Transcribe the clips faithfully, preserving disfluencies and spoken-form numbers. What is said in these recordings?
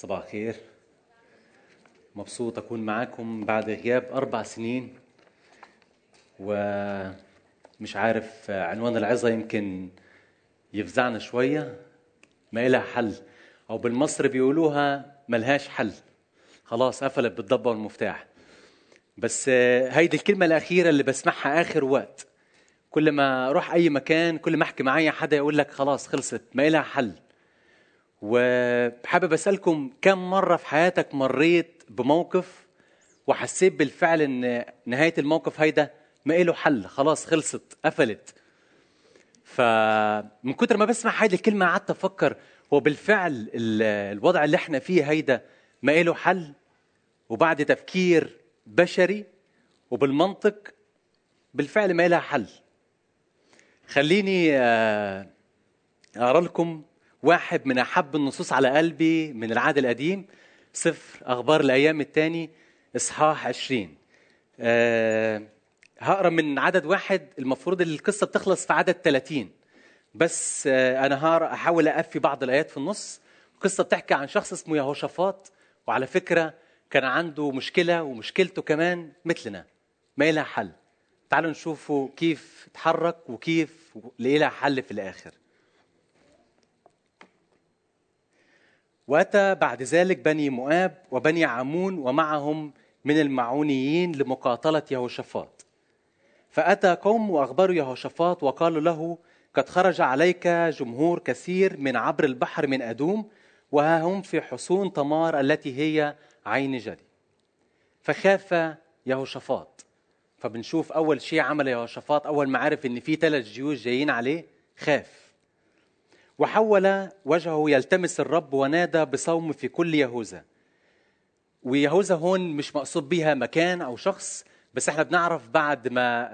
صباح الخير. مبسوط أكون معاكم بعد غياب أربع سنين، ومش عارف عنوان العظة يمكن يفزعنا شوية، ما إلها حل، أو بالمصري بيقولوها ملهاش حل، خلاص قفلت بالضبة والمفتاح. بس هيدي الكلمة الأخيرة اللي بسمعها آخر وقت، كل ما أروح أي مكان، كل ما أحكي معايا حدا يقول لك خلاص خلصت، ما إلها حل. وحابب أسألكم، كم مرة في حياتك مريت بموقف وحسيت بالفعل أن نهاية الموقف هيدا ما إله حل، خلاص خلصت قفلت؟ فمن كتر ما بسمع هيدا الكلمة قعدت أفكر، هو بالفعل الوضع اللي احنا فيه هيدا ما إله حل؟ وبعد تفكير بشري وبالمنطق بالفعل ما إله حل. خليني أقرأ لكم واحد من أحب النصوص على قلبي من العهد القديم، سفر أخبار الأيام الثاني إصحاح عشرين. أه هقرأ من عدد واحد، المفروض القصة بتخلص في عدد ثلاثين، بس أه أنا هقرأ أحاول أقفي بعض الآيات في النص. القصة بتحكي عن شخص اسمه يهوشافاط، وعلى فكرة كان عنده مشكلة، ومشكلته كمان مثلنا ما لها حل. تعالوا نشوفوا كيف تحرك وكيف لها حل في الآخر. وأتى بعد ذلك بني مؤاب وبني عمون ومعهم من المعونيين لمقاتلة يهوشافاط. فأتى قوم وأخبروا يهوشافاط وقالوا له: قد خرج عليك جمهور كثير من عبر البحر من أدوم، وها هم في حصون تمار التي هي عين جدي. فخاف يهوشافاط. فبنشوف أول شيء عمل يهوشافاط أول ما عرف إن في ثلاث جيوش جايين عليه، خاف. وحول وجهه يلتمس الرب ونادى بصوم في كل يهوذا. ويهوذا هون مش مقصود بيها مكان أو شخص، بس احنا بنعرف بعد ما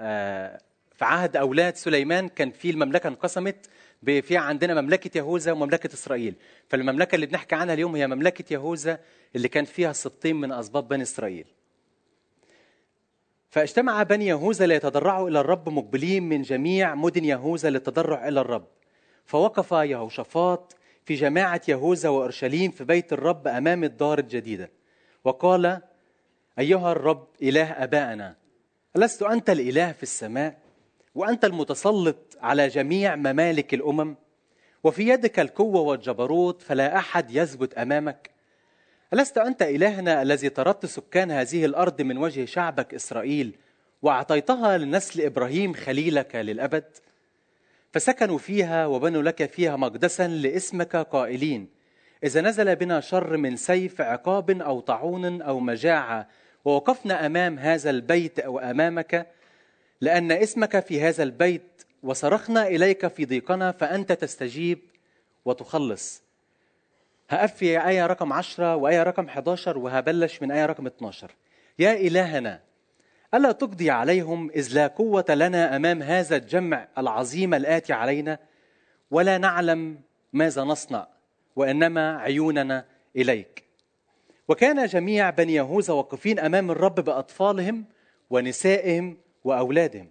في عهد أولاد سليمان كان في المملكة انقسمت، في عندنا مملكة يهوذا ومملكة إسرائيل. فالمملكة اللي بنحكي عنها اليوم هي مملكة يهوذا اللي كان فيها سبطين من أسباط بني إسرائيل. فاجتمع بني يهوذا ليتضرعوا إلى الرب، مقبلين من جميع مدن يهوذا للتضرع إلى الرب. فوقف يهوشافاط في جماعة يهوذا وأورشليم في بيت الرب أمام الدار الجديدة، وقال: أيها الرب إله أبائنا، ألست أنت الإله في السماء، وأنت المتسلط على جميع ممالك الأمم، وفي يدك القوة والجبروت، فلا أحد يثبت أمامك؟ ألست أنت إلهنا الذي طردت سكان هذه الأرض من وجه شعبك إسرائيل، وأعطيتها لنسل إبراهيم خليلك للأبد؟ فسكنوا فيها وبنوا لك فيها مقدسا لاسمك، قائلين: إذا نزل بنا شر من سيف عقاب أو طاعون أو مجاعة، ووقفنا أمام هذا البيت أو أمامك لأن اسمك في هذا البيت، وصرخنا إليك في ضيقنا، فأنت تستجيب وتخلص. هأفي آية رقم عشرة وآية رقم أحد عشر، وهبلش من آية رقم اثنا عشر. يا إلهنا، ألا تقضي عليهم، إذ لا قوة لنا أمام هذا الجمع العظيم الآتي علينا، ولا نعلم ماذا نصنع، وإنما عيوننا إليك. وكان جميع بني يهوذا واقفين أمام الرب بأطفالهم ونسائهم وأولادهم.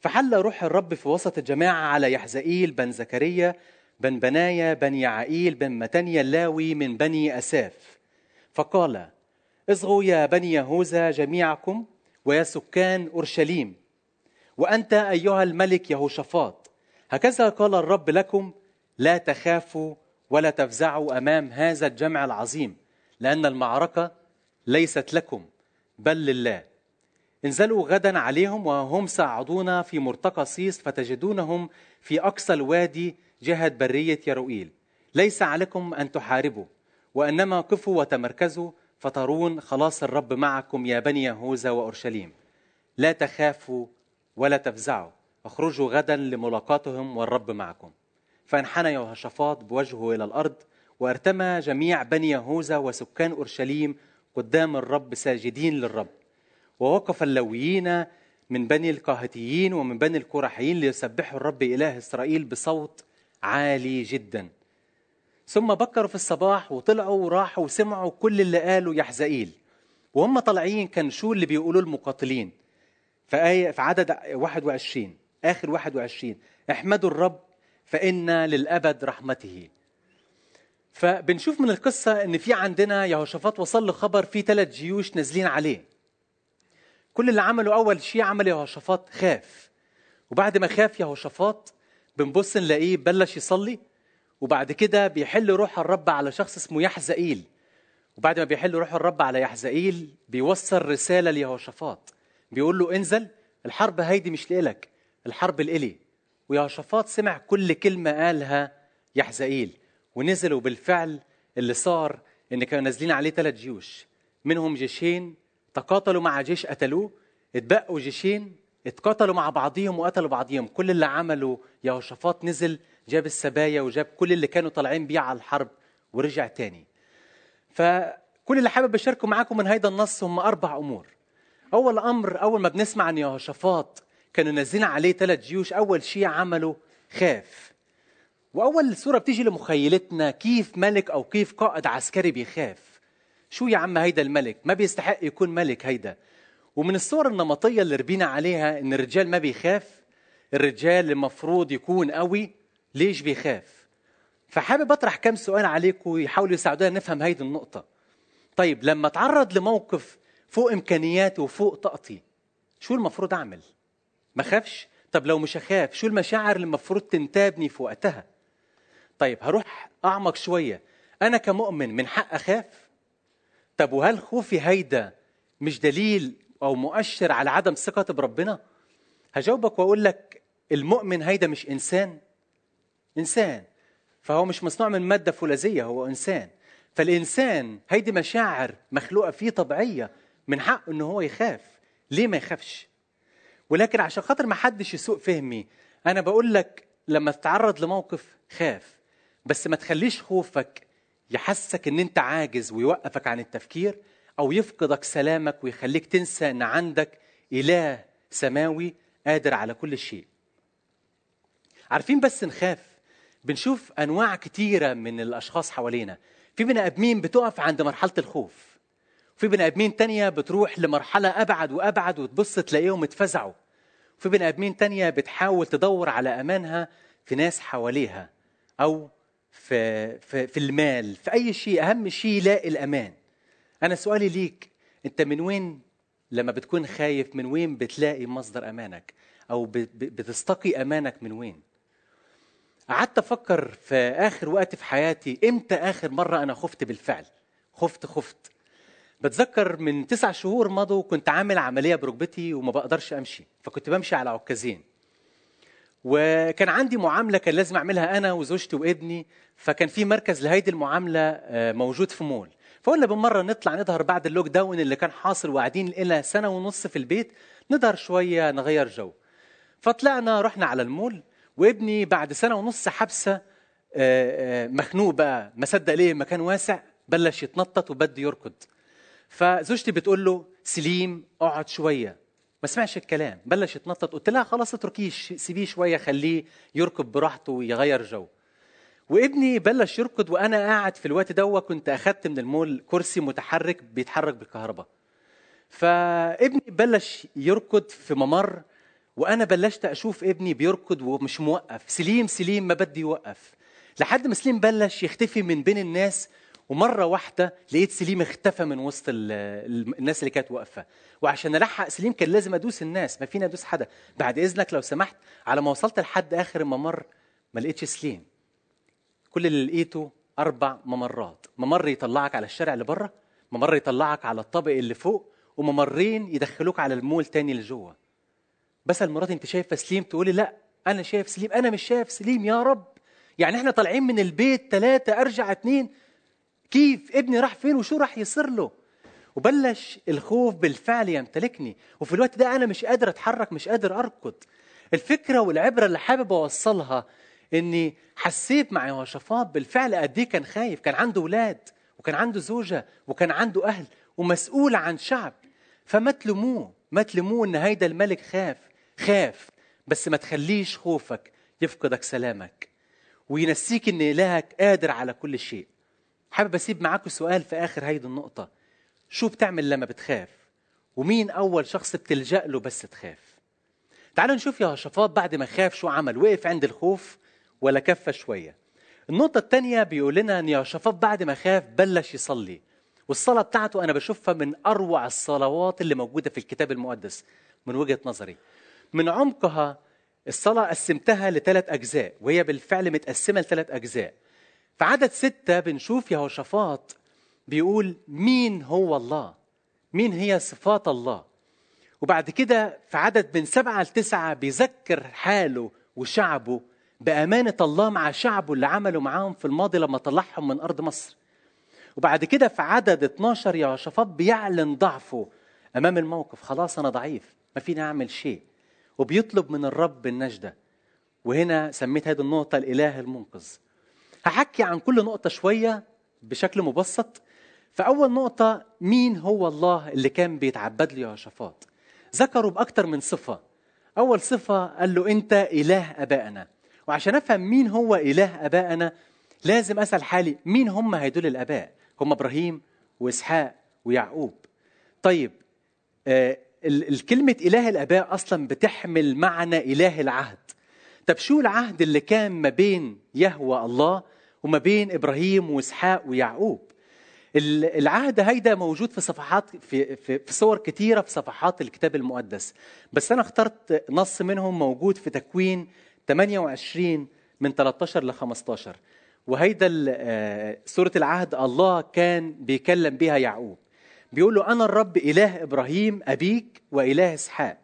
فحل روح الرب في وسط الجماعة على يحزئيل بن زكريا بن بنايا بن يعقيل بن متنيا اللاوي من بني أساف، فقال: اصغوا يا بني يهوذا جميعكم، ويا سكان أورشليم، وأنت أيها الملك يهوشافاط، هكذا قال الرب لكم: لا تخافوا ولا تفزعوا أمام هذا الجمع العظيم، لأن المعركة ليست لكم بل لله. انزلوا غدا عليهم، وهم ساعدون في مرتقى صيص، فتجدونهم في أقصى الوادي جهة برية يروئيل. ليس عليكم أن تحاربوا، وإنما قفوا وتمركزوا، فترون خلاص الرب معكم يا بني يهوذا وأورشليم. لا تخافوا ولا تفزعوا، اخرجوا غدا لملاقاتهم، والرب معكم. فانحنى يهوشافاط بوجهه إلى الأرض، وارتمى جميع بني يهوذا وسكان أورشليم قدام الرب ساجدين للرب. ووقف اللويين من بني القهتيين ومن بني الكورحيين ليسبحوا الرب إله إسرائيل بصوت عالي جدا. ثم بكروا في الصباح وطلعوا وراحوا وسمعوا كل اللي قالوا يحزئيل. وهم طالعين كان شو اللي بيقولوا المقاتلين؟ في عدد واحد وعشرين، آخر واحد وعشرين: احمدوا الرب فإن للأبد رحمته. فبنشوف من القصة ان في عندنا يهوشافاط وصل له خبر في ثلاث جيوش نازلين عليه. كل اللي عمله اول شيء عمل يهوشافاط خاف، وبعد ما خاف يهوشافاط بنبص نلاقيه بلش يصلي، وبعد كده بيحل روح الرب على شخص اسمه يحزئيل، وبعد ما بيحل روح الرب على يحزئيل بيوصل رسالة ليهوشافاط بيقول له انزل، الحرب هيدي مش لإلك، الحرب لإلي. ويهوشافاط سمع كل كلمة قالها يحزئيل ونزل، وبالفعل اللي صار ان كانوا نازلين عليه ثلاث جيوش، منهم جيشين تقاتلوا مع جيش قتلوه، اتبقوا جيشين اتقاتلوا مع بعضهم وقتلوا بعضهم. كل اللي عمله يهوشافاط نزل جاب السبايا وجاب كل اللي كانوا طالعين بيه على الحرب ورجع تاني. فكل اللي حابب اشاركه معاكم من هيدا النص هم اربع امور. اول امر، اول ما بنسمع عن يهوشافاط كانوا نازلين عليه ثلاث جيوش، اول شيء عمله خاف. واول صوره بتيجي لمخيلتنا كيف ملك او كيف قائد عسكري بيخاف، شو يا عم هيدا الملك ما بيستحق يكون ملك هيدا. ومن الصور النمطيه اللي ربينا عليها ان الرجال ما بيخاف، الرجال المفروض يكون قوي ليش بيخاف. فحابب اطرح كم سؤال عليكم يحاولوا يساعدونا نفهم هيدي النقطه. طيب لما اتعرض لموقف فوق امكانياتي وفوق طاقتي شو المفروض اعمل؟ ما خافش؟ طب لو مش هخاف شو المشاعر اللي المفروض تنتابني في وقتها؟ طيب هروح اعمق شويه، انا كمؤمن من حق اخاف؟ طب وهل خوفي هيدا مش دليل او مؤشر على عدم ثقتي بربنا؟ هجاوبك واقول لك المؤمن هيدا مش انسان، انسان فهو مش مصنوع من ماده فولاذيه، هو انسان. فالانسان هيدي مشاعر مخلوقه فيه طبيعيه، من حقه ان هو يخاف، ليه ما يخافش؟ ولكن عشان خاطر ما حدش يسوء فهمي انا بقول لك لما تتعرض لموقف خاف، بس ما تخليش خوفك يحسسك ان انت عاجز ويوقفك عن التفكير او يفقدك سلامك ويخليك تنسى ان عندك اله سماوي قادر على كل شيء. عارفين بس نخاف بنشوف انواع كتيره من الاشخاص حوالينا، في بني ادمين بتقف عند مرحله الخوف، وفي بني ادمين تانية بتروح لمرحله ابعد وابعد وتبص تلاقيهم اتفزعوا، وفي بني ادمين تانية بتحاول تدور على امانها في ناس حواليها او في في, في المال، في اي شيء، اهم شيء لاقي الامان. انا سؤالي ليك، انت من وين لما بتكون خايف من وين بتلاقي مصدر امانك او بتستقي امانك من وين؟ قعدت أفكر في آخر وقت في حياتي إمتى آخر مرة أنا خفت بالفعل، خفت خفت بتذكر من تسع شهور مضوا كنت عامل عملية بركبتي وما بقدرش أمشي، فكنت بمشي على عكازين، وكان عندي معاملة كان لازم أعملها أنا وزوجتي وابني، فكان في مركز لهيدي المعاملة موجود في مول، فقلنا بالمرة نطلع نظهر بعد اللوك داون اللي كان حاصل وقاعدين لنا سنة ونص في البيت، نظهر شوية نغير جو. فطلعنا رحنا على المول، وابني بعد سنة ونص حبسة مخنوق بقى ما صدق ليه مكان واسع بلش يتنطط وبده يركض، فزوجتي بتقول له سليم اقعد شوية، ما سمعش الكلام بلش يتنطط، قلت لها خلاص اتركيه سيبيه شوية خليه يركض براحته ويغير جو، وابني بلش يركض. وانا قاعد في الوقت ده كنت اخدت من المول كرسي متحرك بيتحرك بالكهرباء، فابني بلش يركض في ممر، وانا بلشت اشوف ابني بيركض ومش موقف، سليم سليم ما بدي يوقف، لحد ما سليم بلش يختفي من بين الناس، ومره واحده لقيت سليم اختفى من وسط الناس اللي كانت واقفه، وعشان الحق سليم كان لازم ادوس الناس، ما فينا ادوس حدا بعد اذنك لو سمحت. على ما وصلت لحد اخر الممر ما لقيتش سليم، كل اللي لقيته اربع ممرات، ممر يطلعك على الشارع اللي بره، ممر يطلعك على الطابق اللي فوق، وممرين يدخلوك على المول تاني لجوه. بسأل مراتي انت شايفه سليم؟ تقولي لا انا شايف سليم، انا مش شايف سليم يا رب، يعني احنا طالعين من البيت ثلاثه ارجع اتنين، كيف ابني راح فين وشو راح يصير له؟ وبلش الخوف بالفعل يمتلكني، وفي الوقت ده انا مش قادر اتحرك مش قادر اركض. الفكره والعبره اللي حابب اوصلها اني حسيت مع يهوشافاط بالفعل قد ايه كان خايف، كان عنده اولاد وكان عنده زوجه وكان عنده اهل ومسؤول عن شعب، فما تلوموه ما تلوموه ان هيدا الملك خاف. خاف بس ما تخليش خوفك يفقدك سلامك وينسيك ان إلهك قادر على كل شيء. حابب اسيب معاكم سؤال في اخر هيدي النقطه، شو بتعمل لما بتخاف؟ ومين اول شخص بتلجأ له بس تخاف؟ تعالوا نشوف يهوشافاط بعد ما خاف شو عمل، وقف عند الخوف ولا كف شويه؟ النقطة الثانية بيقول لنا أن يهوشافاط بعد ما خاف بلش يصلي، والصلاة بتاعته أنا بشوفها من أروع الصلوات اللي موجودة في الكتاب المقدس من وجهة نظري، من عمقها. الصلاة قسمتها لثلاث أجزاء، وهي بالفعل متقسمة لثلاث أجزاء. في عدد ستة بنشوف يهوشافاط بيقول مين هو الله، مين هي صفات الله. وبعد كده في عدد من سبعة لتسعة بيذكر حاله وشعبه بأمانة الله مع شعبه اللي عملوا معاهم في الماضي لما طلعهم من أرض مصر. وبعد كده في عدد اتناشر يهوشافاط بيعلن ضعفه أمام الموقف، خلاص أنا ضعيف ما فيني أعمل شيء، وبيطلب من الرب النجدة. وهنا سميت هذه النقطة الإله المنقذ. هحكي عن كل نقطة شوية بشكل مبسط. فأول نقطة، مين هو الله اللي كان بيتعبد له يهوشافاط؟ ذكروا بأكتر من صفة. أول صفة قال له أنت إله أبائنا. وعشان أفهم مين هو إله أبائنا لازم أسأل حالي مين هم هيدول الأباء؟ هم إبراهيم وإسحاق ويعقوب. طيب آه الكلمة إله الآباء أصلاً بتحمل معنى إله العهد. طب شو العهد اللي كان ما بين يهوه الله وما بين إبراهيم وإسحاق ويعقوب؟ العهد هيدا موجود في صفحات في, في, في صور كتيرة في صفحات الكتاب المقدس، بس أنا اخترت نص منهم موجود في تكوين ثمانية وعشرين من ثلاثة عشر ل خمسة عشر. وهيدا سورة العهد الله كان بيكلم بها يعقوب، بيقول له أنا الرب إله إبراهيم أبيك وإله إسحاق،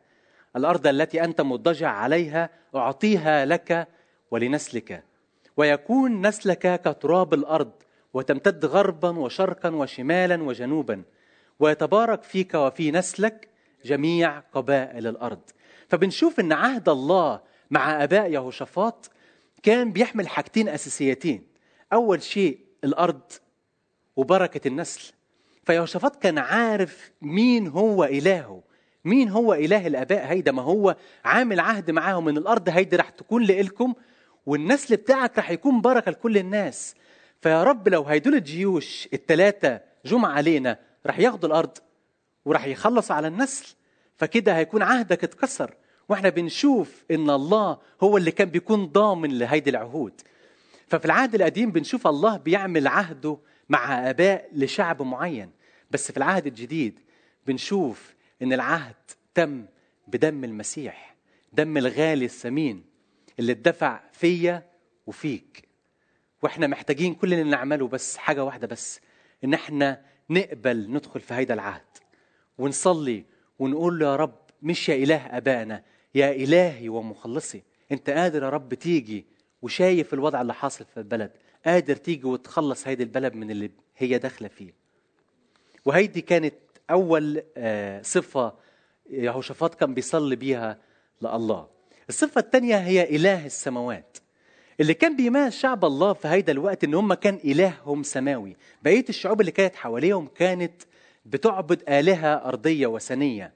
الأرض التي أنت مضجع عليها أعطيها لك ولنسلك، ويكون نسلك كتراب الأرض وتمتد غربا وشرقا وشمالا وجنوبا، ويتبارك فيك وفي نسلك جميع قبائل الأرض. فبنشوف أن عهد الله مع أباء يهوشافاط كان بيحمل حاجتين أساسيتين، أول شيء الأرض وبركة النسل. فيهوشافاط كان عارف مين هو إلهه، مين هو إله الآباء. هيدا ما هو عامل عهد معاهم من الأرض هيدا رح تكون لإلكم، والنسل بتاعك رح يكون بركة لكل الناس. فيا رب لو هيدول الجيوش التلاتة جمع علينا رح ياخدوا الأرض ورح يخلصوا على النسل، فكده هيكون عهدك اتكسر. واحنا بنشوف إن الله هو اللي كان بيكون ضامن لهيدي العهود. ففي العهد القديم بنشوف الله بيعمل عهده مع آباء لشعب معين، بس في العهد الجديد بنشوف إن العهد تم بدم المسيح، دم الغالي الثمين اللي اتدفع فيا وفيك. وإحنا محتاجين كل اللي نعمله بس حاجة واحدة بس، إن إحنا نقبل ندخل في هيدا العهد ونصلي ونقول له يا رب مش يا إله أبائنا، يا إلهي ومخلصي، أنت قادر يا رب تيجي وشايف الوضع اللي حاصل في البلد، قادر تيجي وتخلص هيدي البلد من اللي هي داخلة فيه. وهيدي كانت أول صفة يهوشافاط كان بيصلي بيها لله. الصفة الثانية هي إله السماوات، اللي كان بيميز شعب الله في هيدا الوقت إن هم كان إلههم سماوي. بقية الشعوب اللي كانت حواليهم كانت بتعبد آلهة أرضية وثنية.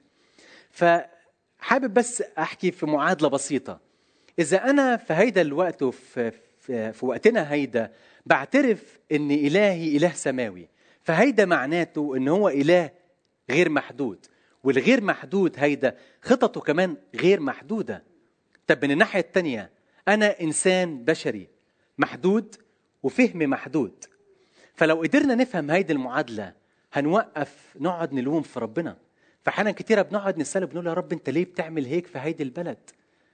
فحابب بس أحكي في معادلة بسيطة. إذا أنا في هيدا الوقت في في وقتنا هيدا بعترف إن إلهي إله سماوي، فهيدا معناته إن هو إله غير محدود، والغير محدود هيدا خططه كمان غير محدودة. طب من الناحية التانية أنا إنسان بشري محدود وفهمي محدود. فلو قدرنا نفهم هيدا المعادلة هنوقف نقعد نلوم في ربنا. فحنا كتيرة بنقعد نسأله بنقول يا رب أنت ليه بتعمل هيك في هيدا البلد؟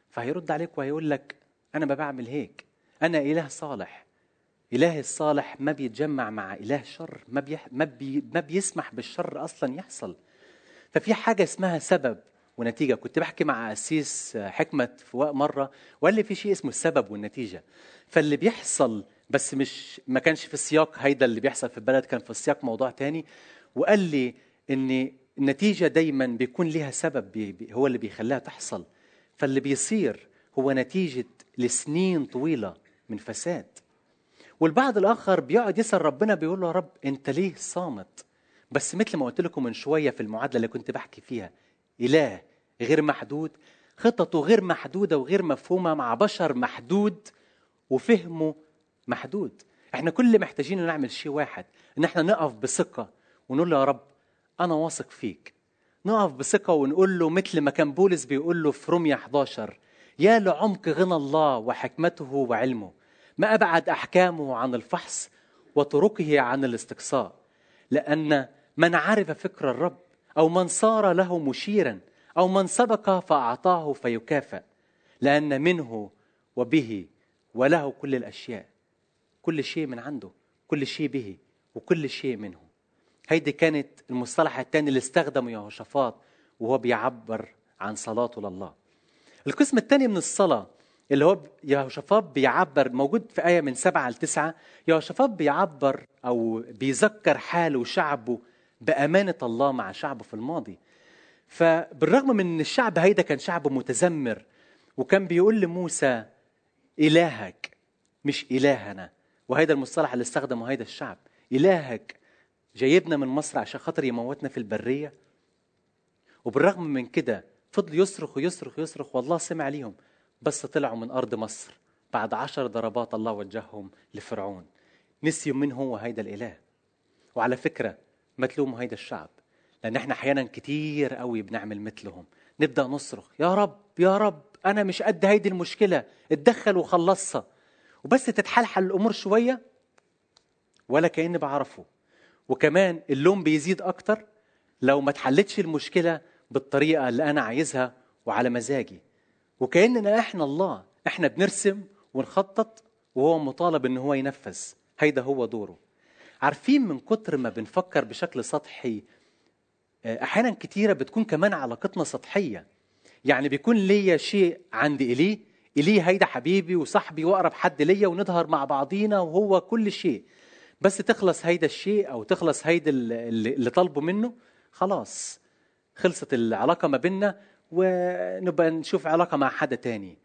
فهيرد عليك وهيقول لك أنا ما بعمل هيك، أنا إله صالح. إله الصالح ما بيتجمع مع إله الشر، ما, بيح... ما, بي... ما بيسمح بالشر أصلا يحصل. ففي حاجة اسمها سبب ونتيجة. كنت بحكي مع أسيس حكمة في وقت مرة وقال لي في شيء اسمه السبب والنتيجة. فاللي بيحصل بس مش ما كانش في السياق هيدا اللي بيحصل في البلد، كان في السياق موضوع تاني. وقال لي إن النتيجة دايما بيكون لها سبب بي... هو اللي بيخليها تحصل. فاللي بيصير هو نتيجة لسنين طويلة من فساد. والبعض الآخر بيقعد يسأل ربنا بيقول له يا رب أنت ليه صامت؟ بس مثل ما قلت لكم من شوية في المعادلة اللي كنت بحكي فيها، إله غير محدود، خططه غير محدودة وغير مفهومة مع بشر محدود وفهمه محدود. احنا كل محتاجين نعمل شيء واحد، ان احنا نقف بثقة ونقول له يا رب أنا واثق فيك. نقف بثقة ونقول له مثل ما كان بولس بيقول له في روميا أحد عشر، يا لعمق غنى الله وحكمته وعلمه، ما أبعد أحكامه عن الفحص وطرقه عن الاستقصاء، لأن من عرف فكر الرب أو من صار له مشيرا أو من سبق فأعطاه فيكافأ، لأن منه وبه وله كل الأشياء. كل شيء من عنده، كل شيء به، وكل شيء منه. هيدي كانت المصطلح الثاني اللي استخدمه يهوشافاط وهو بيعبر عن صلاته لله. القسم الثاني من الصلاة اللي هو يهوشافاط بيعبر، موجود في آية من سبعة إلى تسعة. يهوشافاط بيعبر أو بيذكر حاله وشعبه بأمانة الله مع شعبه في الماضي. فبالرغم من أن الشعب هيدا كان شعب متذمر، وكان بيقول لموسى إلهك مش إلهنا، وهيدا المصطلح اللي استخدمه هيدا الشعب، إلهك جايبنا من مصر عشان خاطر يموتنا في البرية. وبالرغم من كده فضل يصرخ ويصرخ ويصرخ، والله سمع ليهم، بس طلعوا من أرض مصر بعد عشر ضربات الله وجههم لفرعون. نسيوا من هو هيدا الإله. وعلى فكرة ما تلوموا هيدا الشعب، لأن احنا أحيانا كتير قوي بنعمل مثلهم. نبدأ نصرخ يا رب يا رب أنا مش قد هيدي المشكلة، اتدخل وخلصها، وبس تتحلحل الأمور شوية ولا كأني بعرفه. وكمان اللوم بيزيد أكتر لو ما تحلتش المشكلة بالطريقة اللي أنا عايزها وعلى مزاجي، وكأننا إحنا الله، إحنا بنرسم ونخطط وهو مطالب إن هو ينفذ. هيدا هو دوره. عارفين من كتر ما بنفكر بشكل سطحي أحيانا كتيرة بتكون كمان علاقتنا سطحية. يعني بيكون ليا شيء عندي إليه، إليه هيدا حبيبي وصاحبي وأقرب حد ليا، ونظهر مع بعضينا وهو كل شيء. بس تخلص هيدا الشيء أو تخلص هيدا اللي طلبوا منه، خلاص خلصت العلاقة ما بيننا ونبقى نشوف علاقة مع حدا تاني.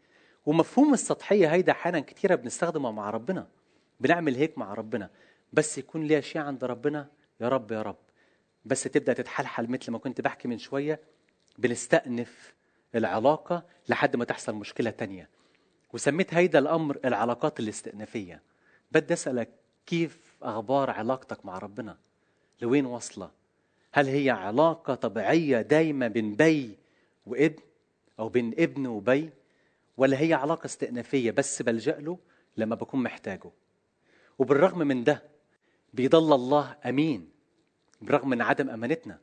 ومفهوم السطحية هيدا أحيانا كتيرة بنستخدمه مع ربنا، بنعمل هيك مع ربنا. بس يكون ليا شيء عند ربنا، يا رب يا رب، بس تبدأ تتحلحل مثل ما كنت بحكي من شوية. بنستأنف العلاقة لحد ما تحصل مشكلة تانية، وسميت هيدا الأمر العلاقات الاستئنافية. بدي أسألك، كيف أخبار علاقتك مع ربنا؟ لوين واصلة؟ هل هي علاقة طبيعية دايمة بين بي وابن أو بين ابن وبي، ولا هي علاقة استئنافية بس بلجأ له لما بكون محتاجه؟ وبالرغم من ده بيضل الله أمين بالرغم من عدم أمانتنا.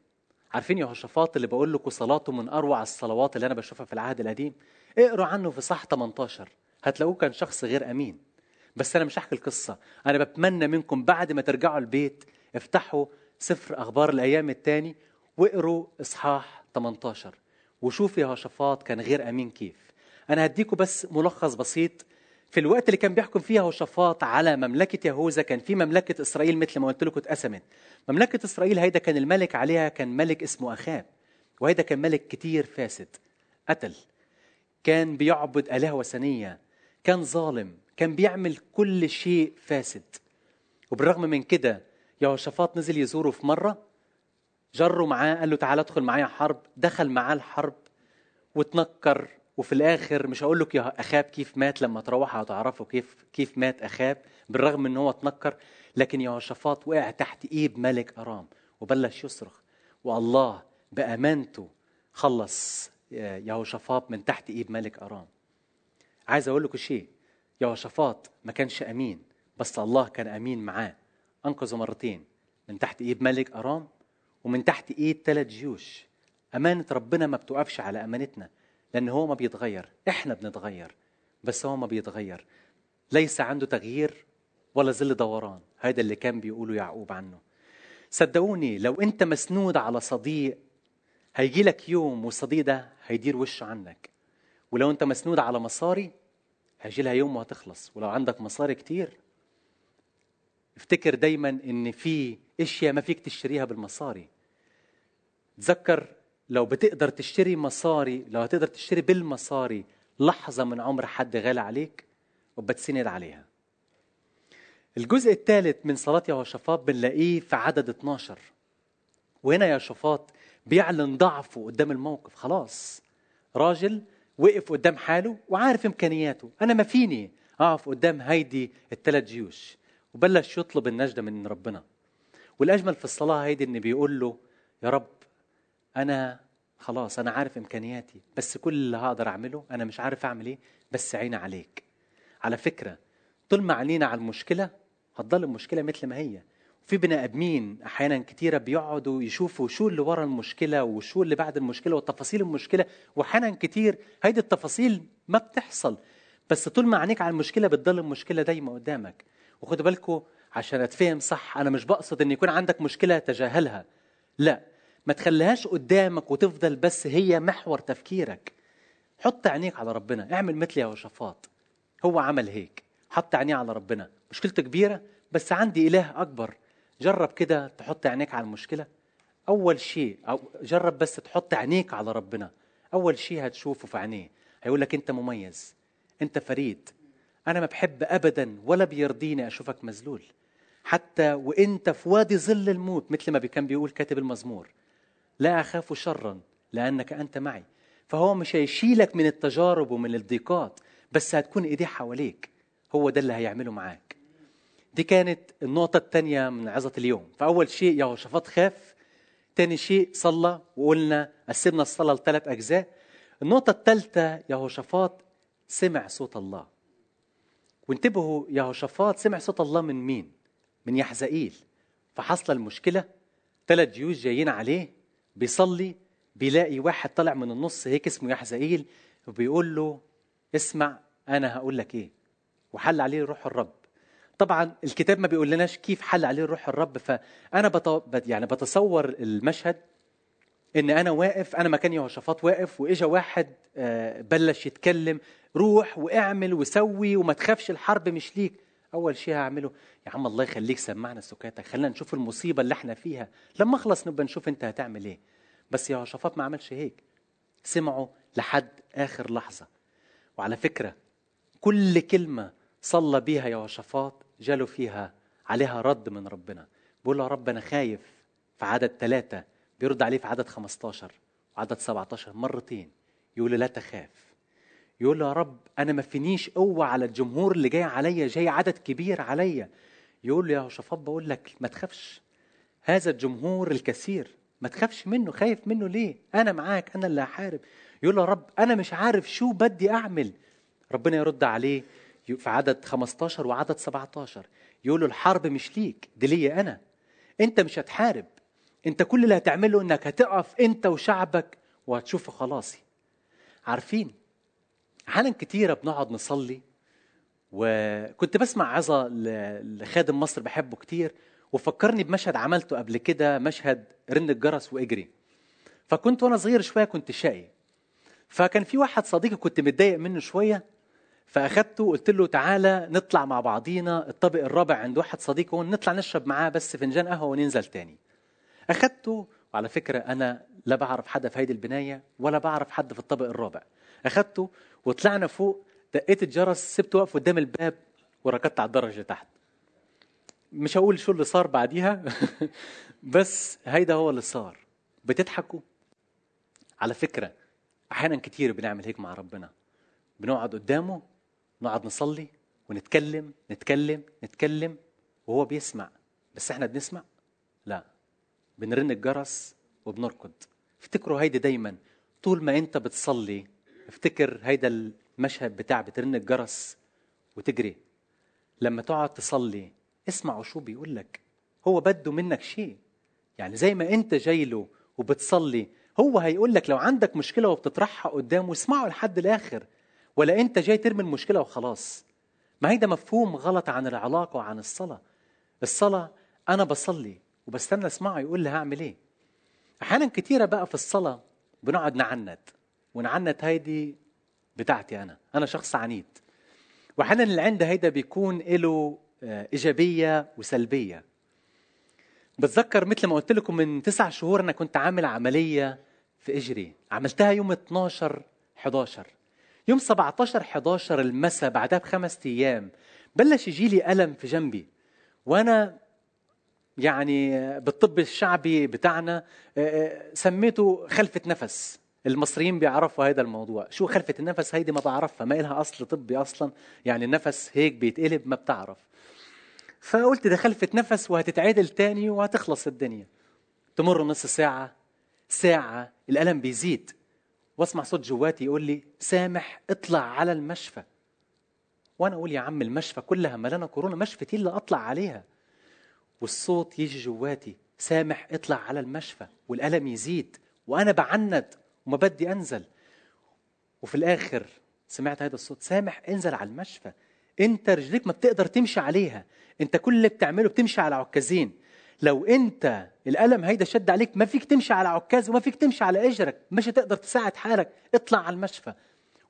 عارفين يهوشافاط اللي بقول لكم صلاته من أروع الصلوات اللي أنا بشوفها في العهد القديم؟ اقروا عنه في صح ثمانية عشر، هتلاقوه كان شخص غير أمين. بس أنا مش هحكي القصة. أنا بتمنى منكم بعد ما ترجعوا البيت افتحوا سفر أخبار الأيام الثاني واقروا إصحاح ثمانية عشر وشوفوا يهوشافاط كان غير أمين كيف. أنا هديكم بس ملخص بسيط. في الوقت اللي كان بيحكم فيه يهوشافاط على مملكة يهوذا، كان في مملكة إسرائيل مثل ما قلت لكم اتقسمت. مملكة إسرائيل هيدا كان الملك عليها كان ملك اسمه أخاب، وهيدا كان ملك كتير فاسد، قتل، كان بيعبد آلهة وثنية، كان ظالم، كان بيعمل كل شيء فاسد. وبالرغم من كده يهوشافاط نزل يزوره في مرة، جره معاه، قال له تعال ادخل معايا حرب، دخل معاه الحرب وتنكر. وفي الآخر مش هقول لك يا أخاب كيف مات، لما تروحوا هتعرفوا كيف كيف مات أخاب بالرغم إن هو تنكر. لكن يهوشافاط وقع تحت إيد ملك أرام وبلش يصرخ، والله بأمانته خلص يهوشافاط من تحت إيد ملك أرام. عايز أقول لكم شيء، يهوشافاط ما كانش أمين، بس الله كان أمين معاه، أنقذه مرتين من تحت إيد ملك أرام ومن تحت إيد ثلاث جيوش. أمانة ربنا ما بتوقفش على أمانتنا، لأن هو ما بيتغير. إحنا بنتغير بس هو ما بيتغير، ليس عنده تغيير ولا ظل دوران. هذا اللي كان بيقوله يعقوب عنه. صدقوني لو أنت مسنود على صديق هيجي لك يوم والصديق ده هيدير وشه عنك، ولو أنت مسنود على مصاري هيجي لها يوم وهتخلص. ولو عندك مصاري كتير افتكر دايما إن في إشياء ما فيك تشتريها بالمصاري. تذكر لو بتقدر تشتري مصاري، لو هتقدر تشتري بالمصاري لحظة من عمر حد غالي عليك وبتسند عليها. الجزء الثالث من صلاة يهوشافاط بنلاقيه في عدد اثنا عشر، وهنا يهوشافاط بيعلن ضعفه قدام الموقف. خلاص راجل وقف قدام حاله وعارف إمكانياته، أنا ما فيني أقف قدام هيدي الثلاث جيوش، وبلش يطلب النجدة من ربنا. والأجمل في الصلاة هيدي إن بيقول له يا رب أنا خلاص أنا عارف إمكانياتي، بس كل اللي هقدر أعمله أنا مش عارف أعمل إيه، بس عيني عليك. على فكرة طول ما علينا على المشكلة هتضل المشكلة مثل ما هي. في بني آدمين أحيانا كتيرة بيقعدوا يشوفوا شو اللي ورا المشكلة وشو اللي بعد المشكلة والتفاصيل المشكلة، وأحيانا كتير هيدي التفاصيل ما بتحصل، بس طول ما عينيك على المشكلة بتضل المشكلة دايما قدامك. وخدوا بالكم عشان أتفهم صح، أنا مش بقصد إن يكون عندك مشكلة تجاهلها، لا، ما تخليهاش قدامك وتفضل بس هي محور تفكيرك. حط عينيك على ربنا، اعمل مثل يهوشافاط، هو عمل هيك، حط عينيه على ربنا. مشكلته كبيرة بس عندي إله أكبر. جرب كده تحط عينيك على المشكلة أول شيء، أو جرب بس تحط عينيك على ربنا، أول شيء هتشوفه في عينيه هيقولك أنت مميز، أنت فريد، أنا ما بحب أبدا ولا بيرضيني أشوفك مذلول، حتى وأنت في وادي ظل الموت مثل ما كان بيقول كاتب المزمور لا أخاف شرا لأنك أنت معي. فهو مش هيشيلك من التجارب ومن الضيقات، بس هتكون إيديه حواليك، هو ده اللي هيعمله معاك. دي كانت النقطة التانية من عظة اليوم. فأول شيء يهوشافاط خاف، تاني شيء صلى، وقلنا قسمنا الصلاة لثلاث أجزاء. النقطة الثالثة يهوشافاط سمع صوت الله. وانتبهوا، يهوشافاط سمع صوت الله من مين؟ من يحزئيل. فحصل المشكلة، ثلاث جيوش جايين عليه، بيصلي بيلاقي واحد طلع من النص هيك اسمه يحزئيل وبيقول له اسمع أنا هقول لك إيه، وحل عليه روح الرب. طبعا الكتاب ما بيقول لناش كيف حل عليه روح الرب، فأنا بت... يعني بتصور المشهد إن أنا واقف، أنا مكان يهوشافاط واقف، وإجا واحد بلش يتكلم روح واعمل وسوي وما تخافش الحرب مش ليك. أول شيء هعمله يا عم الله يخليك سمعنا السكاتك، خلينا نشوف المصيبة اللي احنا فيها، لما أخلص نبقى نشوف أنت هتعمل إيه. بس يهوشافاط ما عملش هيك، سمعه لحد آخر لحظة. وعلى فكرة كل كلمة صلى بيها يهوشافاط جاله فيها عليها رد من ربنا، بيقول له رب أنا خايف في عدد ثلاثة، بيرد عليه في عدد خمستاشر وعدد سبعتاشر مرتين، يقول له لا تخاف، يقول له يا رب أنا ما فينيش قوة على الجمهور اللي جاي عليا، جاي عدد كبير عليا. يقول له يا يهوشافاط بقول لك ما تخافش، هذا الجمهور الكثير ما تخافش منه، خايف منه ليه؟ أنا معاك، أنا اللي هحارب. يقول له يا رب أنا مش عارف شو بدي أعمل. ربنا يرد عليه في عدد خمستاشر وعدد سبعتاشر، يقول له الحرب مش ليك، دي ليا أنا، أنت مش هتحارب، أنت كل اللي هتعمله أنك هتقف أنت وشعبك وهتشوفه خلاصي. عارفين حالا كتيرة بنقعد نصلي، وكنت بسمع عظة لخادم مصر بحبه كتير وفكرني بمشهد عملته قبل كده، مشهد رن الجرس واجري. فكنت وانا صغير شوية كنت شقي، فكان في واحد صديقي كنت متضايق منه شوية، فأخدته وقلت له تعالى نطلع مع بعضينا الطابق الرابع عند واحد صديقي ونطلع نشرب معاه بس فنجان قهوة وننزل تاني. أخدته، وعلى فكرة أنا لا بعرف حد في هيدي البناية ولا بعرف حد في الطابق الرابع، أخدته وطلعنا فوق، دقيت الجرس، سبته واقف قدام الباب وركضت على الدرجة تحت. مش هقول شو اللي صار بعديها بس هيدا هو اللي صار. بتضحكوا؟ على فكرة أحيانا كتير بنعمل هيك مع ربنا، بنقعد قدامه نقعد نصلي ونتكلم نتكلم نتكلم وهو بيسمع، بس احنا بنسمع؟ لا، بنرن الجرس وبنركض. افتكروا هيدا دايما، طول ما انت بتصلي افتكر هيدا المشهد بتاع بترن الجرس وتجري. لما تقعد تصلي اسمعوا شو بيقولك، هو بده منك شيء، يعني زي ما انت جايله وبتصلي هو هيقولك لو عندك مشكلة وبتطرحها قدامه اسمعوا لحد الآخر، ولا انت جاي ترمي المشكلة وخلاص. ما هيدا مفهوم غلط عن العلاقة وعن الصلاة. الصلاة أنا بصلي وبستنى اسمعه يقول لي هعمل ايه. أحيانا كتيرة بقى في الصلاة بنقعد نعنت ونعنت، هيدي بتاعتي أنا، أنا شخص عنيد، وأحيانا اللي عنده هيدا بيكون إله إيجابية وسلبية. بتذكر مثل ما قلت لكم من تسع شهور أنا كنت عامل عملية في إجري، عملتها يوم اتناشر حداشر، يوم سبعتاشر حداشر المساء بعدها بخمس أيام بلش يجيلي ألم في جنبي، وأنا يعني بالطب الشعبي بتاعنا سميته خلفة نفس، المصريين بيعرفوا هذا الموضوع. شو خلفة النفس؟ هيدي ما بعرفها، ما لها أصل طبي أصلا، يعني النفس هيك بيتقلب ما بتعرف. فقلت ده خلفة نفس وهتتعادل تاني وهتخلص الدنيا. تمر نص ساعة، ساعة، الألم بيزيد، واسمع صوت جواتي يقول لي سامح اطلع على المشفى. وانا اقول يا عم المشفى كلها ملانه كورونا، مشفتي اللي اطلع عليها، والصوت يجي جواتي سامح اطلع على المشفى، والالم يزيد وانا بعند وما بدي انزل، وفي الاخر سمعت هذا الصوت سامح انزل على المشفى، انت رجليك ما بتقدر تمشي عليها، انت كل اللي بتعمله بتمشي على عكازين، لو انت الالم هيدا شد عليك ما فيك تمشي على عكاز وما فيك تمشي على اجرك، مش هتقدر تساعد حالك، اطلع على المشفى.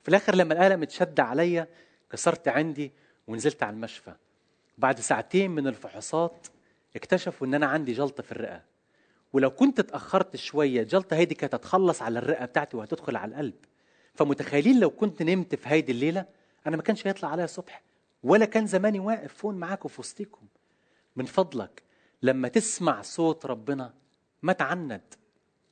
وفي الاخر لما الالم اتشد عليا كسرت عندي ونزلت على المشفى. بعد ساعتين من الفحوصات اكتشفوا ان انا عندي جلطه في الرئه، ولو كنت اتاخرت شويه الجلطه هيدي كانت هتتخلص على الرئه بتاعتي وهتدخل على القلب. فمتخيلين لو كنت نمت في هيدي الليله انا ما كانش هيطلع عليا صبح، ولا كان زماني واقف فون معاكم في وسطيكم. من فضلك لما تسمع صوت ربنا ما تعند،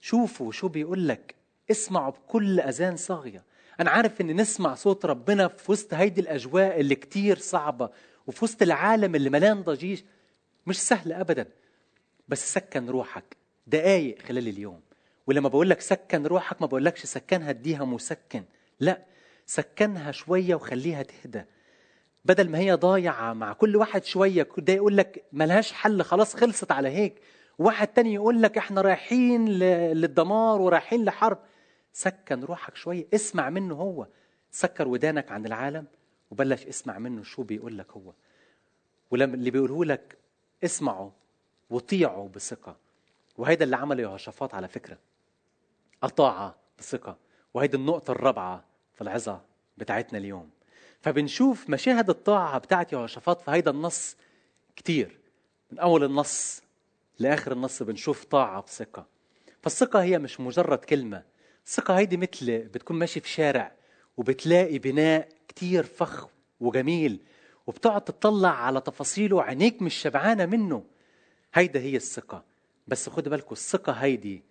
شوفوا شو بيقولك، اسمعوا بكل أذان صاغية. أنا عارف أن نسمع صوت ربنا في وسط هيدي الأجواء اللي كتير صعبة، وفي وسط العالم اللي ملان ضجيج مش سهل أبدا، بس سكن روحك دقايق خلال اليوم. ولما بقولك سكن روحك ما بقولكش سكنها اديها مسكن، لا، سكنها شوية وخليها تهدى، بدل ما هي ضايعة مع كل واحد شوية، ده يقول لك ملهاش حل خلاص خلصت على هيك، واحد تاني يقول لك احنا رايحين للدمار ورايحين لحرب. سكن روحك شوية، اسمع منه هو، سكر ودانك عن العالم وبلش اسمع منه شو بيقول لك هو، ولما اللي بيقوله لك اسمعه وطيعه بثقة. وهيدا اللي عمله يهوشافاط على فكرة، أطاعه بثقة، وهيدا النقطة الرابعة في العظة بتاعتنا اليوم. فبنشوف مشاهد الطاعة بتاعت يهوشافاط في هيدا النص كتير، من أول النص لآخر النص بنشوف طاعة بثقة. فالثقة هي مش مجرد كلمة، الثقة هيدي مثل بتكون ماشي في شارع وبتلاقي بناء كتير فخم وجميل، وبتقعد تطلع على تفاصيله وعينيك مش شبعانة منه، هيدا هي الثقة. بس خد بالكم الثقة هيدي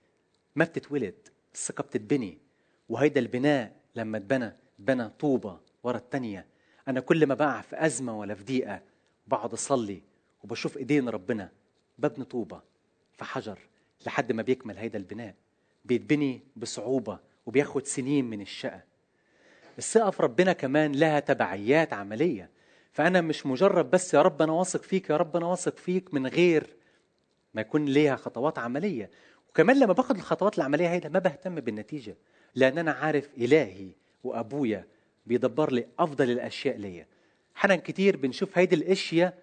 ما بتتولد، الثقة بتتبني، وهيدا البناء لما اتبنى اتبنى طوبة ورا التانية. أنا كل ما بقع في أزمة ولا في ضيقة بقعد أصلي وبشوف إيدين ربنا، ببني طوبة في حجر لحد ما بيكمل هيدا البناء، بيتبني بصعوبة وبياخد سنين من الشقة. الثقة في ربنا كمان لها تبعيات عملية، فأنا مش مجرد بس يا رب أنا واثق فيك يا رب أنا واثق فيك من غير ما يكون ليها خطوات عملية. وكمان لما باخد الخطوات العملية هيدا ما بهتم بالنتيجة، لأن أنا عارف إلهي وأبويا بيدبر لي أفضل الأشياء ليا. حنان كتير بنشوف هيدا الأشياء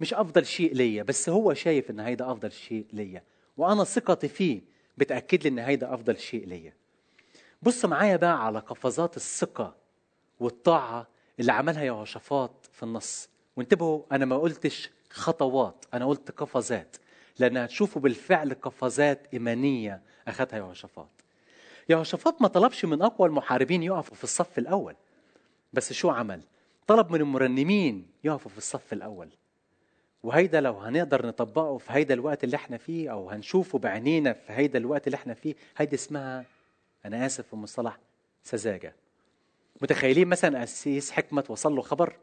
مش أفضل شيء ليا، بس هو شايف إن هيدا أفضل شيء ليا، وأنا ثقتي فيه بتأكد لي إن هيدا أفضل شيء ليا. بص معايا بقى على قفزات الثقة والطاعة اللي عملها يهوشافاط في النص، وانتبهوا أنا ما قلتش خطوات، أنا قلت قفزات، لأن هتشوفوا بالفعل قفزات إيمانية أخذها يهوشافاط. يهوشافاط ما طلبش من أقوى المحاربين يقفوا في الصف الأول، بس شو عمل؟ طلب من المرنمين يقفوا في الصف الأول. وهيدا لو هنقدر نطبقه في هيدا الوقت اللي احنا فيه، أو هنشوفه بعينينا في هيدا الوقت اللي احنا فيه، هيدا اسمها، أنا آسف في المصطلح، سذاجة. متخيلين مثلا أسيس حكمة وصل له خبر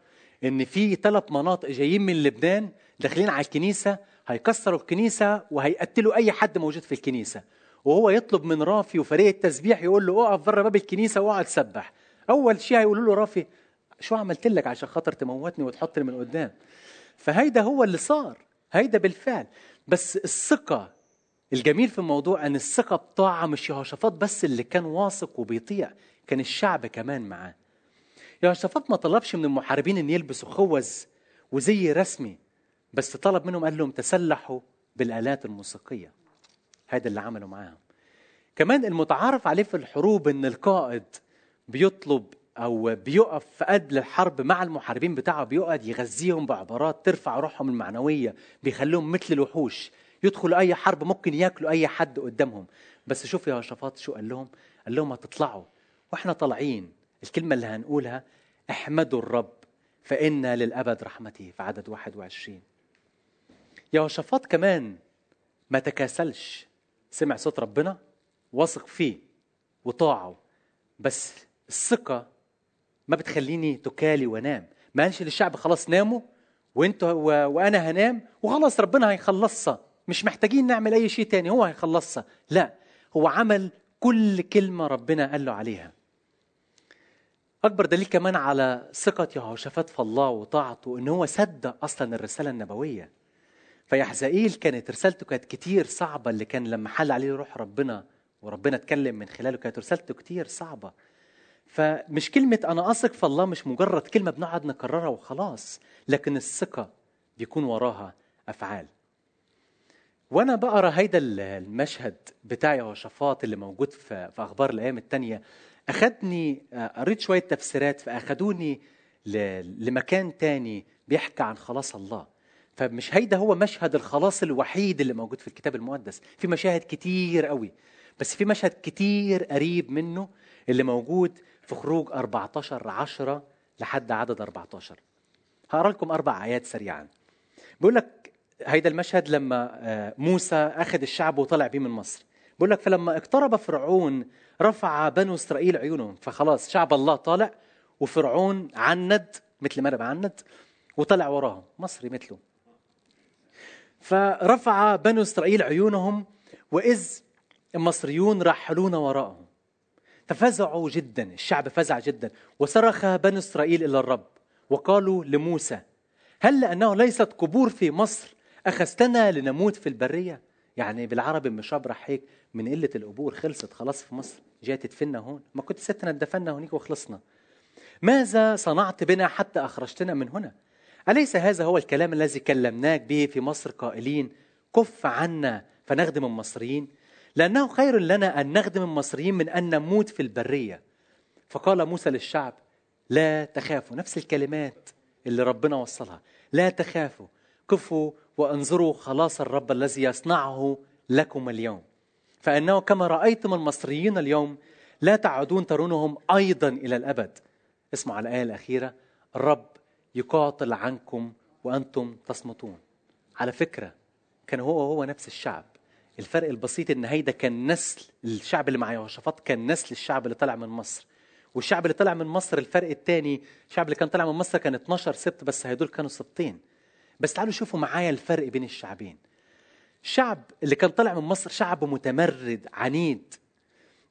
إن في ثلاث مناطق جايين من لبنان داخلين على الكنيسة، هيكسروا الكنيسة وهيقتلوا أي حد موجود في الكنيسة، وهو يطلب من رافي وفريق التسبيح يقول له أقف بره باب الكنيسة وأقعد تسبح. أول شيء هيقولوا له رافي شو عملت لك عشان خاطر تموتني وتحطني من قدام؟ فهيدا هو اللي صار، هيدا بالفعل. بس الثقة الجميل في الموضوع أن الثقة بطاعة، مش يهوشافاط بس اللي كان واثق وبيطيع، كان الشعب كمان معاه. يهوشافاط ما طلبش من المحاربين أن يلبسوا خوذ وزي رسمي، بس طلب منهم قال لهم تسلحوا بالآلات الموسيقية. هيدا اللي عملوا معاهم. كمان المتعارف عليه في الحروب أن القائد بيطلب أو بيقف في قبل الحرب مع المحاربين بتاعه، بيقعد يغذيهم بعبارات ترفع روحهم المعنوية، بيخليهم مثل الوحوش يدخلوا أي حرب ممكن يأكلوا أي حد قدامهم. بس شوف يهوشافاط شو قال لهم، قال لهم هتطلعوا وإحنا طالعين الكلمة اللي هنقولها احمدوا الرب فإن للأبد رحمته، في عدد واحد وعشرين. يهوشافاط كمان ما تكاسلش، سمع صوت ربنا واثق فيه وطاعه، بس الثقة ما بتخليني تكالي وانام. ما قالش للشعب خلاص ناموا وانتوا وانا هنام وخلاص ربنا هيخلصها، مش محتاجين نعمل اي شيء تاني هو هيخلصها، لا، هو عمل كل كلمة ربنا قال له عليها. أكبر دليل كمان على ثقة يهوشافاط في الله وطاعته إن هو صدق أصلاً الرسالة النبوية. فيحزئيل كانت رسالته كانت كتير صعبة، اللي كان لما حل عليه روح ربنا وربنا اتكلم من خلاله كانت رسالته كتير صعبة. فمش كلمة أنا أثق في الله مش مجرد كلمة بنقعد نكررها وخلاص، لكن الثقة بيكون وراها أفعال. وأنا بقرأ هيدا المشهد بتاع يهوشافاط اللي موجود في أخبار الأيام الثانية، أخدني قريت شوية تفسيرات فأخدوني لمكان تاني بيحكي عن خلاص الله. فمش هيدا هو مشهد الخلاص الوحيد اللي موجود في الكتاب المقدس، في مشاهد كتير قوي، بس في مشهد كتير قريب منه اللي موجود في خروج أربعتاشر عشرة لحد عدد أربعتاشر. هقرأ لكم أربع آيات سريعا. بيقول لك هيدا المشهد لما موسى أخذ الشعب وطلع بيه من مصر. بيقول لك فلما اقترب فرعون رفع بنو إسرائيل عيونهم. فخلاص شعب الله طالع وفرعون عند مثل ما أنا بعند وطلع وراهم مصري مثله. فرفع بنو إسرائيل عيونهم وإذ المصريون راحلون وراءهم ففزعوا جدا، الشعب فزع جدا. وصرخ بنو إسرائيل إلى الرب وقالوا لموسى هل لأنه ليست قبور في مصر أخذتنا لنموت في البرية؟ يعني بالعربي مش أبرح هيك من قلة القبور، خلصت خلاص في مصر، جاءت تدفننا هون، ما كنت ستنا ندفننا هونيك وخلصنا. ماذا صنعت بنا حتى أخرجتنا من هنا؟ أليس هذا هو الكلام الذي كلمناك به في مصر قائلين كف عنا فنخدم المصريين؟ لأنه خير لنا أن نخدم المصريين من أن نموت في البرية. فقال موسى للشعب لا تخافوا، نفس الكلمات اللي ربنا وصلها، لا تخافوا كفوا وانظروا خلاص الرب الذي يصنعه لكم اليوم، فإنه كما رأيتم المصريين اليوم لا تعودون ترونهم أيضا إلى الأبد. اسمعوا الآية الأخيرة، الرب يقاتل عنكم وأنتم تصمتون. على فكرة كان هو هو نفس الشعب، الفرق البسيط إن هيدا كان نسل الشعب اللي مع يهوشافاط، كان نسل الشعب اللي طلع من مصر، والشعب اللي طلع من مصر الفرق التاني الشعب اللي كان طلع من مصر كان اتناشر سبت، بس هيدول كانوا سبتين. بس تعالوا شوفوا معايا الفرق بين الشعبين. الشعب اللي كان طلع من مصر شعب متمرد عنيد،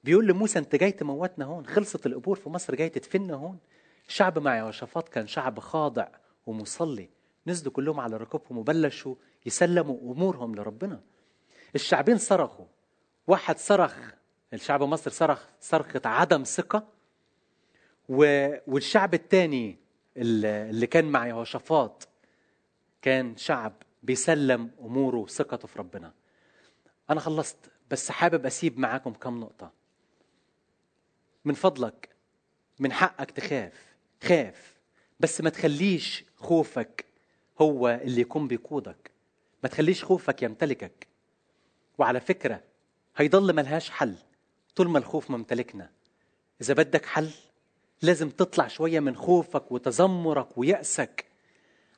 بيقول لموسى انت جاي تموتنا هون، خلصت القبور في مصر جاي تدفننا هون. الشعب مع يهوشافاط كان شعب خاضع ومصلي، نزلوا كلهم على ركبهم وبلشوا يسلموا امورهم لربنا. الشعبين صرخوا، واحد صرخ الشعب مصر صرخ صرخة عدم ثقة، والشعب الثاني اللي كان مع يهوشافاط كان شعب بيسلم أموره ثقته في ربنا. أنا خلصت، بس حابب أسيب معاكم كم نقطة. من فضلك من حقك تخاف، خاف بس ما تخليش خوفك هو اللي يكون بيقودك، ما تخليش خوفك يمتلكك. وعلى فكرة هيضل ملهاش حل طول ما الخوف ممتلكنا. إذا بدك حل لازم تطلع شوية من خوفك وتذمرك ويأسك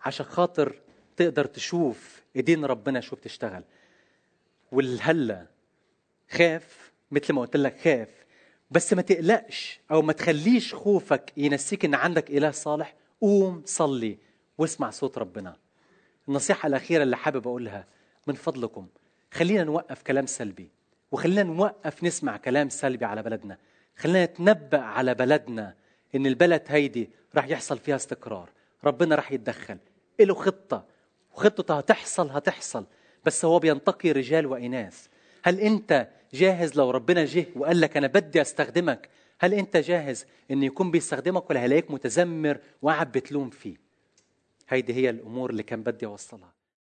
عشان خاطر تقدر تشوف ايدين ربنا شو بتشتغل. والهلة خاف مثل ما قلت لك، خاف بس ما تقلقش أو ما تخليش خوفك ينسيك إن عندك إله صالح. قوم صلي واسمع صوت ربنا. النصيحة الأخيرة اللي حابب أقولها، من فضلكم خلينا نوقف كلام سلبي، وخلينا نوقف نسمع كلام سلبي على بلدنا. خلينا نتنبأ على بلدنا إن البلد هيدي راح يحصل فيها استقرار، ربنا راح يتدخل، إله خطة وخطته هتحصل هتحصل بس هو بينتقي رجال وإناث. هل أنت جاهز؟ لو ربنا جه وقال لك أنا بدي أستخدمك، هل أنت جاهز إن يكون بيستخدمك ولا هلاقيك متذمر وقاعد بتلوم فيه؟ هيدي هي الأمور اللي كان بدي أوصلها.